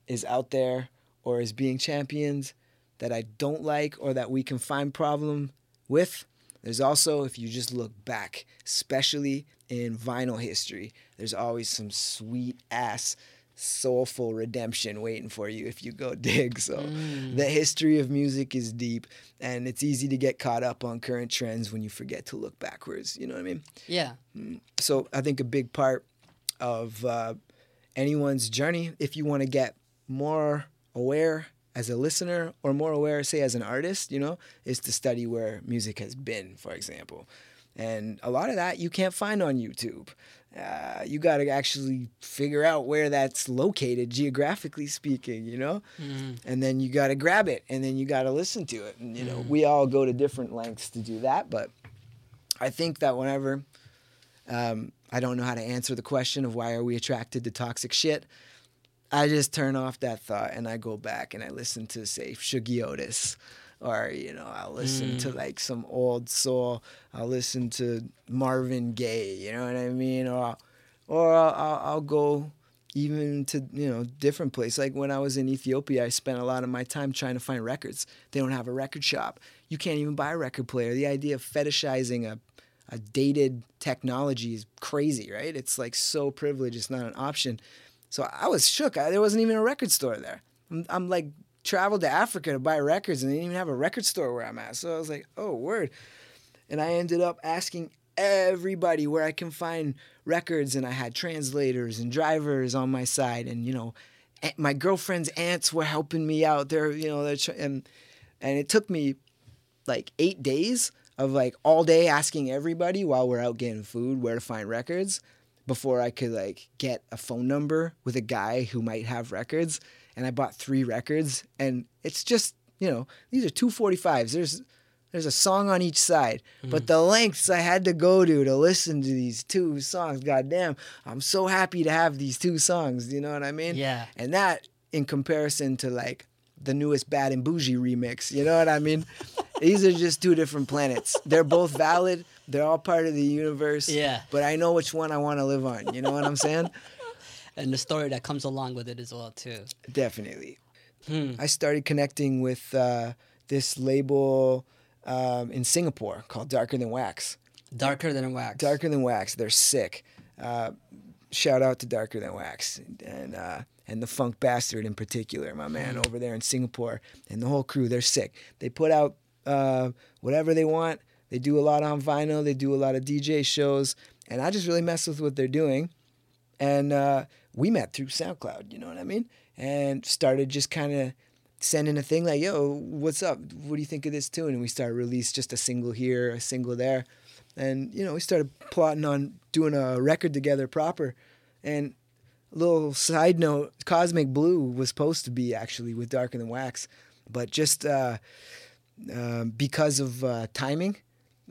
is out there or is being championed that I don't like or that we can find problem with, there's also, if you just look back, especially in vinyl history, there's always some sweet-ass soulful redemption waiting for you if you go dig. So mm. the history of music is deep, and it's easy to get caught up on current trends when you forget to look backwards. You know what I mean? Yeah. So I think a big part of uh, anyone's journey, if you want to get more aware as a listener or more aware, say, as an artist, you know, is to study where music has been, for example. And a lot of that you can't find on YouTube. Uh, you got to actually figure out where that's located, geographically speaking, you know? Mm. And then you got to grab it, and then you got to listen to it. And, you know, mm. we all go to different lengths to do that. But I think that whenever um, I don't know how to answer the question of why are we attracted to toxic shit, I just turn off that thought and I go back and I listen to, say, Shuggie Otis. Or, you know, I'll listen mm. to, like, some old soul. I'll listen to Marvin Gaye, you know what I mean? Or I'll, or I'll, I'll, I'll go even to, you know, different places. Like, when I was in Ethiopia, I spent a lot of my time trying to find records. They don't have a record shop. You can't even buy a record player. The idea of fetishizing a, a dated technology is crazy, right? It's, like, so privileged. It's not an option. So I was shook. I, there wasn't even a record store there. I'm, I'm like... traveled to Africa to buy records, and they didn't even have a record store where I'm at. So I was like, oh, word. And I ended up asking everybody where I can find records, and I had translators and drivers on my side, and, you know, my girlfriend's aunts were helping me out. They're, you know, they're tr- and, and it took me, like, eight days of, like, all day asking everybody while we're out getting food where to find records before I could, like, get a phone number with a guy who might have records. And I bought three records, and it's just, you know, these are two forty-fives. There's there's a song on each side. Mm. But the lengths I had to go to to listen to these two songs, goddamn, I'm so happy to have these two songs, you know what I mean? Yeah. And that, in comparison to, like, the newest Bad and Bougie remix, you know what I mean? These are just two different planets. They're both valid. They're all part of the universe. Yeah. But I know which one I want to live on, you know what I'm saying? And the story that comes along with it as well, too. Definitely. Hmm. I started connecting with uh, this label um, in Singapore called Darker Than Wax. Darker Than Wax. Darker Than Wax. They're sick. Uh, shout out to Darker Than Wax and uh, and the Funk Bastard in particular, my man over there in Singapore, and the whole crew. They're sick. They put out uh, whatever they want. They do a lot on vinyl. They do a lot of D J shows. And I just really mess with what they're doing. And uh, we met through SoundCloud, you know what I mean? And started just kind of send in a thing like, yo, what's up? What do you think of this tune? And we started release just a single here, a single there. And, you know, we started plotting on doing a record together proper. And a little side note, Cosmic Blue was supposed to be actually with Darker Than Wax. But just uh, uh, because of uh, timing,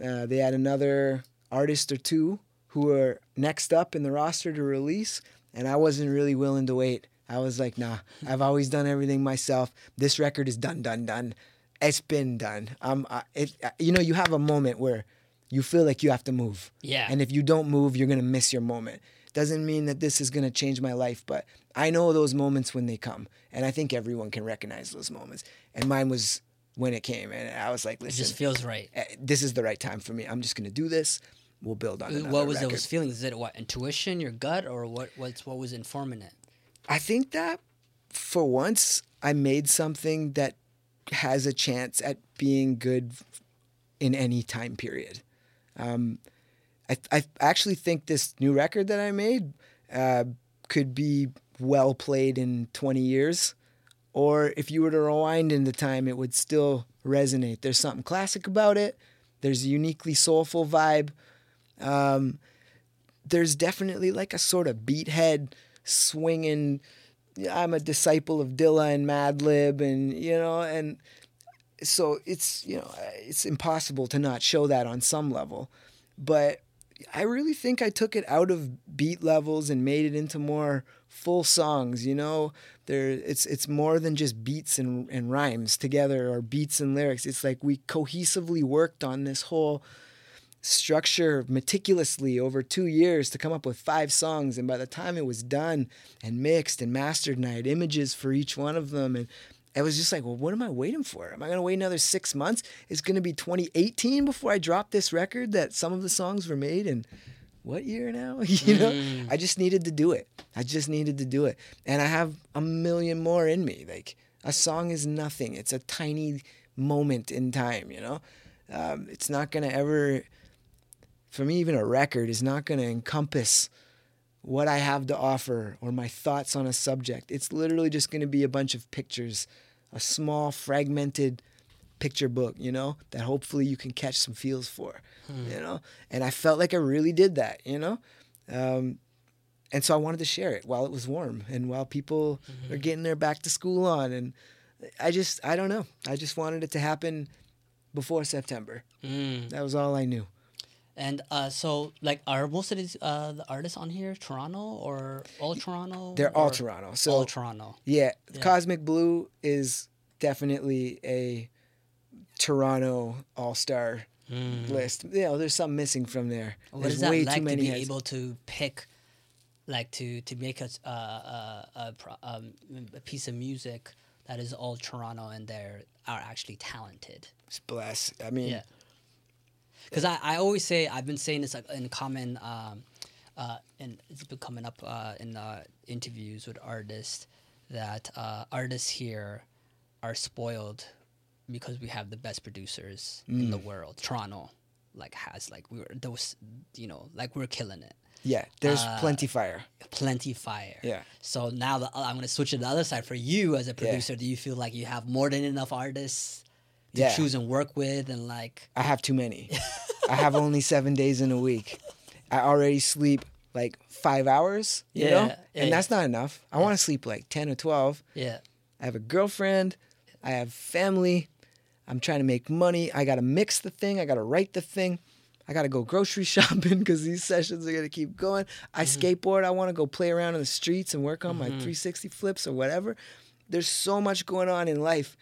uh, they had another artist or two who were next up in the roster to release. And I wasn't really willing to wait. I was like, nah, I've always done everything myself. This record is done, done, done. It's been done. Um, I, it, I, you know, you have a moment where you feel like you have to move. Yeah. And if you don't move, you're going to miss your moment. Doesn't mean that this is going to change my life, but I know those moments when they come. And I think everyone can recognize those moments. And mine was when it came. And I was like, listen. It just feels right. This is the right time for me. I'm just going to do this. We'll build on it. What was record. Those feelings? Is it what, intuition, your gut, or what? What's, what was informing it? I think that for once I made something that has a chance at being good in any time period. Um, I, I actually think this new record that I made uh, could be well played in twenty years. Or if you were to rewind into time, it would still resonate. There's something classic about it. There's a uniquely soulful vibe. Um, there's definitely like a sort of beathead swinging. I'm a disciple of Dilla and Madlib, and you know, and so it's, you know, it's impossible to not show that on some level. But I really think I took it out of beat levels and made it into more full songs. You know, there it's it's more than just beats and, and rhymes together, or beats and lyrics. It's like we cohesively worked on this whole structure meticulously over two years to come up with five songs. And by the time it was done and mixed and mastered, and I had images for each one of them, and I was just like, well, what am I waiting for? Am I going to wait another six months? It's going to be twenty eighteen before I drop this record that some of the songs were made in what year now? You know, mm. I just needed to do it. I just needed to do it. And I have a million more in me. Like, a song is nothing. It's a tiny moment in time, you know? Um, it's not going to ever, for me, even a record is not going to encompass what I have to offer or my thoughts on a subject. It's literally just going to be a bunch of pictures, a small fragmented picture book, you know, that hopefully you can catch some feels for, hmm. you know? And I felt like I really did that, you know? Um, and so I wanted to share it while it was warm and while people mm-hmm. are getting their back to school on. And I just, I don't know. I just wanted it to happen before September. Mm. That was all I knew. And uh, so, like, are most of these uh, the artists on here Toronto or all Toronto? They're all Toronto. So all Toronto. Yeah, yeah, Cosmic Blue is definitely a Toronto all-star mm. list. You know, there's something missing from there. What there's is that way like too many to be heads. Able to pick, like, to to make a uh, a, a, um, a piece of music that is all Toronto and they are actually talented? It's blessed. I mean. Yeah. Because I, I always say, I've been saying this like in common, um, uh, and it's been coming up uh, in uh, interviews with artists, that uh, artists here are spoiled because we have the best producers mm. in the world. Toronto, like, has, like, we we're those, you know, like, we're killing it. Yeah, there's uh, plenty fire. Plenty fire. Yeah. So now the, I'm going to switch to the other side. For you as a producer, yeah. do you feel like you have more than enough artists to yeah. choose and work with? And like, I have too many. I have only seven days in a week. I already sleep like five hours, you yeah. know? Yeah, and yeah. that's not enough. I yeah. want to sleep like ten or twelve. Yeah. I have a girlfriend. I have family. I'm trying to make money. I got to mix the thing. I got to write the thing. I got to go grocery shopping because these sessions are going to keep going. I mm-hmm. skateboard. I want to go play around in the streets and work on mm-hmm. my three sixty flips or whatever. There's so much going on in life.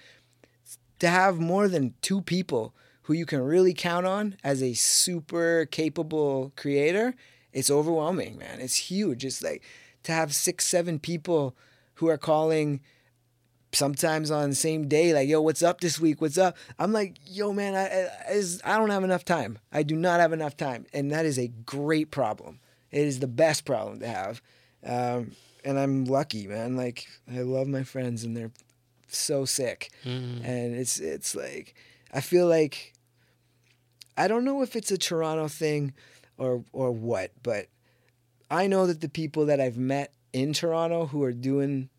To have more than two people who you can really count on as a super capable creator, it's overwhelming, man. It's huge. It's like to have six, seven people who are calling sometimes on the same day, like, yo, what's up this week? What's up? I'm like, yo, man, I, I, I don't have enough time. I do not have enough time. And that is a great problem. It is the best problem to have. Um, and I'm lucky, man. Like, I love my friends and they're so sick mm. and it's it's like I feel like I don't know if it's a Toronto thing or or what, but I know that the people that I've met in Toronto who are doing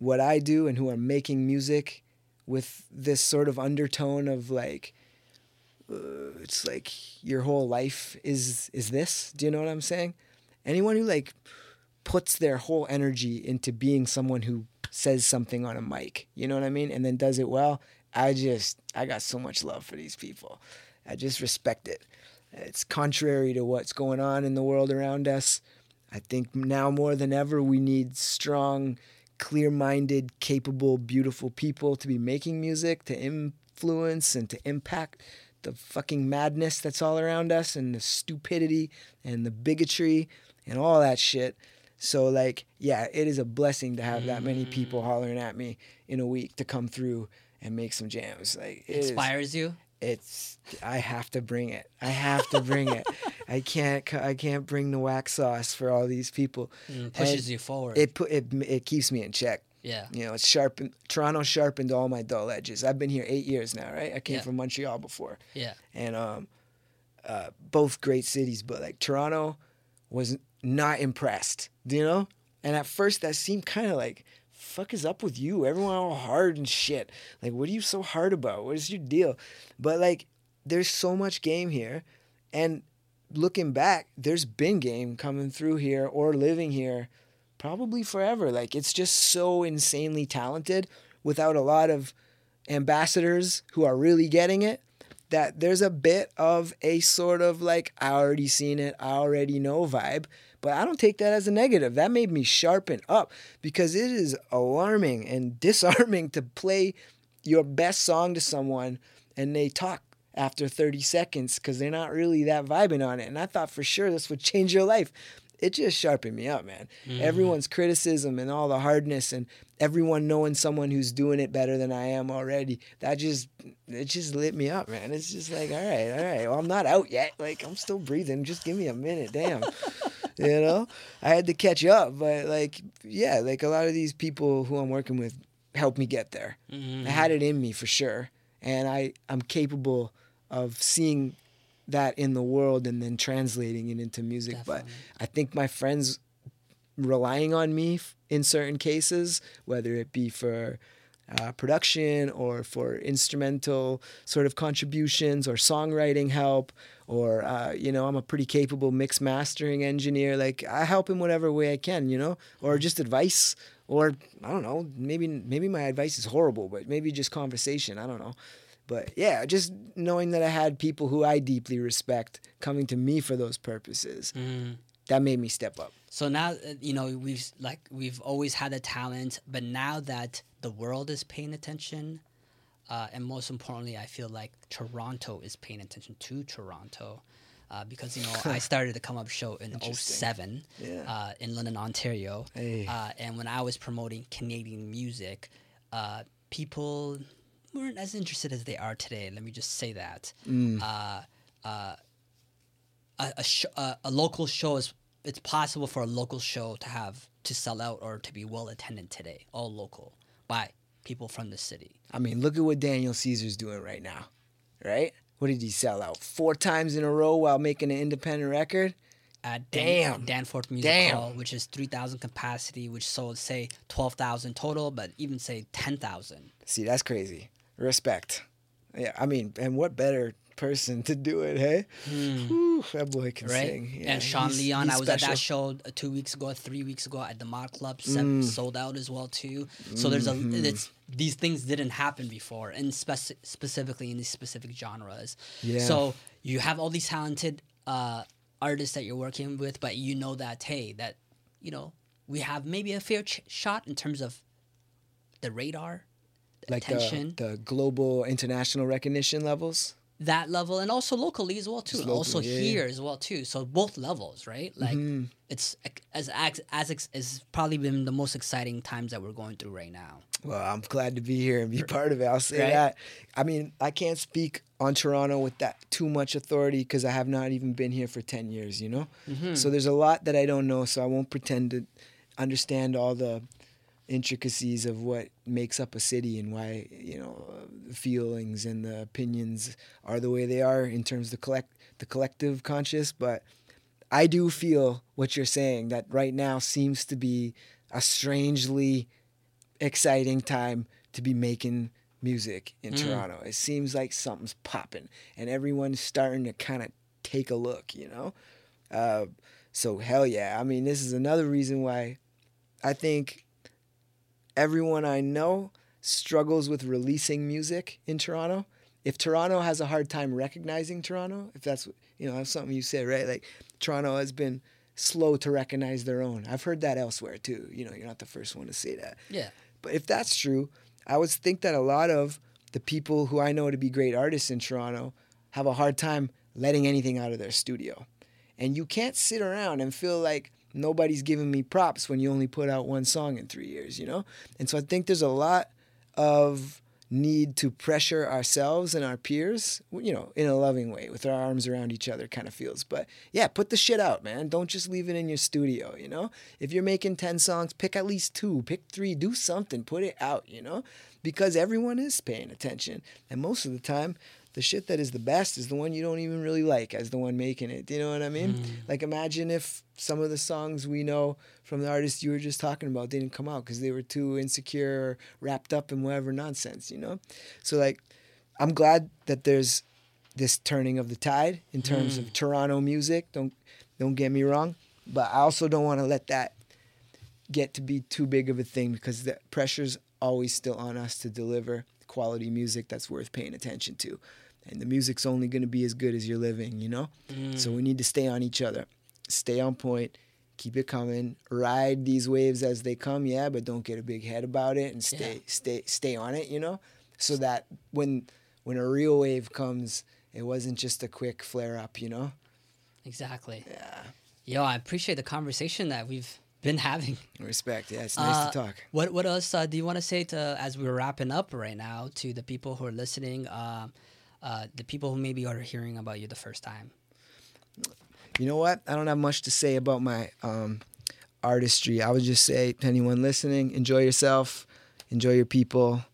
what I do and who are making music with this sort of undertone of like, uh, it's like your whole life is is this. Do you know what I'm saying? Anyone who like puts their whole energy into being someone who says something on a mic, you know what I mean? And then does it well. I just, I got so much love for these people. I just respect it. It's contrary to what's going on in the world around us. I think now more than ever, we need strong, clear-minded, capable, beautiful people to be making music, to influence and to impact the fucking madness that's all around us and the stupidity and the bigotry and all that shit. So, like, yeah, it is a blessing to have that many people hollering at me in a week to come through and make some jams. Like, it inspires is, you? It's, I have to bring it. I have to bring it. I can't, I can't bring the wax sauce for all these people. Mm, it pushes and you forward. It, it, it keeps me in check. Yeah. You know, it's sharpened, Toronto sharpened all my dull edges. I've been here eight years now, right? I came yeah. from Montreal before. Yeah. And, um, uh, both great cities, but like Toronto was not impressed, do you know? And at first that seemed kind of like, fuck is up with you? Everyone all hard and shit. Like, what are you so hard about? What is your deal? But like, there's so much game here. And looking back, there's been game coming through here or living here probably forever. Like, it's just so insanely talented without a lot of ambassadors who are really getting it, that there's a bit of a sort of like, I already seen it, I already know vibe. But I don't take that as a negative. That made me sharpen up, because it is alarming and disarming to play your best song to someone and they talk after thirty seconds because they're not really that vibing on it. And I thought for sure this would change your life. It just sharpened me up, man. Mm-hmm. Everyone's criticism and all the hardness and everyone knowing someone who's doing it better than I am already, that just, it just lit me up, man. It's just like, all right, all right. Well, I'm not out yet. Like, I'm still breathing. Just give me a minute. Damn. You know, I had to catch up. But like, yeah, like a lot of these people who I'm working with helped me get there. Mm-hmm. I had it in me for sure. And I, I'm capable of seeing that in the world and then translating it into music. Definitely. But I think my friends relying on me in certain cases, whether it be for uh, production or for instrumental sort of contributions or songwriting help, or, uh, you know, I'm a pretty capable mix mastering engineer. Like, I help in whatever way I can, you know, or just advice, or I don't know, maybe, maybe my advice is horrible, but maybe just conversation. I don't know. But yeah, just knowing that I had people who I deeply respect coming to me for those purposes, mm. that made me step up. So now, you know, we've like we've always had a talent, but now that the world is paying attention, uh, and most importantly, I feel like Toronto is paying attention to Toronto, uh, because, you know, I started the Come Up Show in oh seven yeah. uh, in London, Ontario, hey. uh, and when I was promoting Canadian music, uh, people weren't as interested as they are today. Let me just say that. Mm. Uh, uh, a a, sh- uh, a local show is, it's possible for a local show to have to sell out or to be well attended today, all local, by people from the city. I mean, look at what Daniel Caesar's doing right now, right? What did he sell out? Four times in a row while making an independent record? At Dan- Damn. Danforth Music Damn. Hall, which is three thousand capacity, which sold, say, twelve thousand total, but even, say, ten thousand. See, that's crazy. Respect. Yeah, I mean, and what better person to do it, hey? Mm. Whew, that boy can right? sing. Yeah, and Sean he's, Leon, he's I was special. At that show two weeks ago, three weeks ago at the Mod Club, mm. sold out as well too. So there's a mm-hmm. it's, these things didn't happen before, and speci- specifically in these specific genres. Yeah. So you have all these talented uh, artists that you're working with, but you know that hey, that you know we have maybe a fair ch- shot in terms of the radar. Like the, the global international recognition levels? That level, and also locally as well, too. Local, also yeah, here yeah. as well, too. So both levels, right? Like, mm-hmm. it's as as, as it's probably been the most exciting times that we're going through right now. Well, I'm glad to be here and be part of it. I'll say right? that. I mean, I can't speak on Toronto with that too much authority because I have not even been here for ten years, you know? Mm-hmm. So there's a lot that I don't know, so I won't pretend to understand all the intricacies of what makes up a city and why, you know, the feelings and the opinions are the way they are in terms of the collect the collective conscious. But I do feel what you're saying, that right now seems to be a strangely exciting time to be making music in mm. Toronto. It seems like something's popping, and everyone's starting to kind of take a look, you know? Uh, so, hell yeah. I mean, this is another reason why I think everyone I know struggles with releasing music in Toronto. If Toronto has a hard time recognizing Toronto, if that's, you know, that's something you said, right? Like, Toronto has been slow to recognize their own. I've heard that elsewhere, too. You know, you're not the first one to say that. Yeah. But if that's true, I would think that a lot of the people who I know to be great artists in Toronto have a hard time letting anything out of their studio. And you can't sit around and feel like nobody's giving me props when you only put out one song in three years, you know? And so I think there's a lot of need to pressure ourselves and our peers, you know, in a loving way, with our arms around each other kind of feels. But yeah, put the shit out, man. Don't just leave it in your studio, you know? If you're making ten songs, pick at least two, pick three, do something, put it out, you know? Because everyone is paying attention. And most of the time, the shit that is the best is the one you don't even really like as the one making it. Do you know what I mean? Mm. Like, imagine if some of the songs we know from the artists you were just talking about didn't come out because they were too insecure or wrapped up in whatever nonsense, you know? So, like, I'm glad that there's this turning of the tide in terms mm. of Toronto music. Don't don't get me wrong. But I also don't want to let that get to be too big of a thing, because the pressure's always still on us to deliver quality music that's worth paying attention to. And the music's only going to be as good as you're living, you know? Mm. So we need to stay on each other. Stay on point. Keep it coming. Ride these waves as they come, yeah, but don't get a big head about it, and stay yeah. stay, stay on it, you know? So that when when a real wave comes, it wasn't just a quick flare-up, you know? Exactly. Yeah. Yo, I appreciate the conversation that we've been having. Respect. Yeah, it's nice uh, to talk. What what else uh, do you want to say to as we're wrapping up right now to the people who are listening, uh, uh, the people who maybe are hearing about you the first time? You know what? I don't have much to say about my um, artistry. I would just say to anyone listening, enjoy yourself, enjoy your people,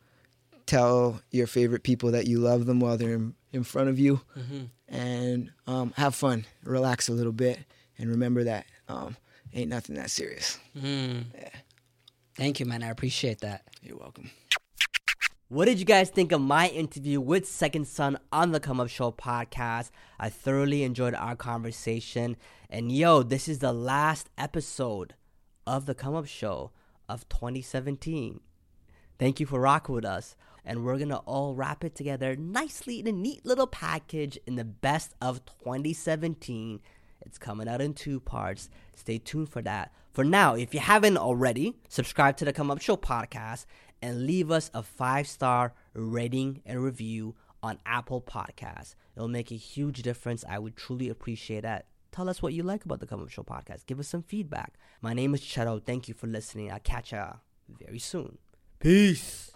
tell your favorite people that you love them while they're in, in front of you, mm-hmm. and um, have fun, relax a little bit, and remember that Um, ain't nothing that serious. Mm. Yeah. Thank you, man. I appreciate that. You're welcome. What did you guys think of my interview with Second Son on the Come Up Show podcast? I thoroughly enjoyed our conversation. And yo, this is the last episode of the Come Up Show of twenty seventeen. Thank you for rocking with us. And we're going to all wrap it together nicely in a neat little package in the best of twenty seventeen. It's coming out in two parts. Stay tuned for that. For now, if you haven't already, subscribe to the Come Up Show podcast and leave us a five-star rating and review on Apple Podcasts. It'll make a huge difference. I would truly appreciate that. Tell us what you like about the Come Up Show podcast. Give us some feedback. My name is Chato. Thank you for listening. I'll catch ya very soon. Peace.